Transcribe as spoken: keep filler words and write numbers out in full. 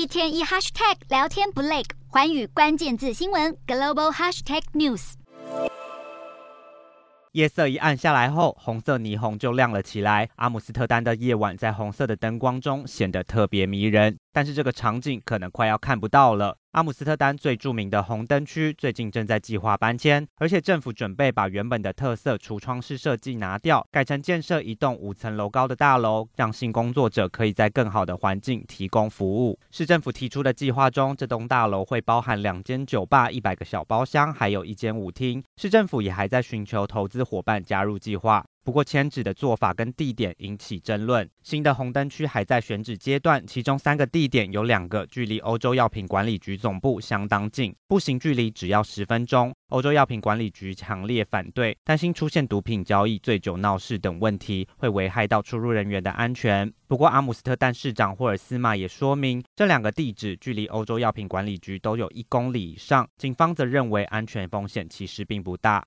一天一 hashtag 聊天不累，寰宇关键字新闻 global hashtag news。夜色一暗下来后，红色霓虹就亮了起来。阿姆斯特丹的夜晚在红色的灯光中显得特别迷人，但是这个场景可能快要看不到了。阿姆斯特丹最著名的红灯区最近正在计划搬迁，而且政府准备把原本的特色橱窗式设计拿掉，改成建设一栋五层楼高的大楼，让性工作者可以在更好的环境提供服务。市政府提出的计划中，这栋大楼会包含两间酒吧、一百个小包厢，还有一间舞厅。市政府也还在寻求投资伙伴加入计划，不过迁址的做法跟地点引起争论。新的红灯区还在选址阶段，其中三个地点有两个距离欧洲药品管理局总部相当近，步行距离只要十分钟。欧洲药品管理局强烈反对，担心出现毒品交易、醉酒闹事等问题，会危害到出入人员的安全。不过阿姆斯特丹市长霍尔斯玛也说明，这两个地址距离欧洲药品管理局都有一公里以上，警方则认为安全风险其实并不大。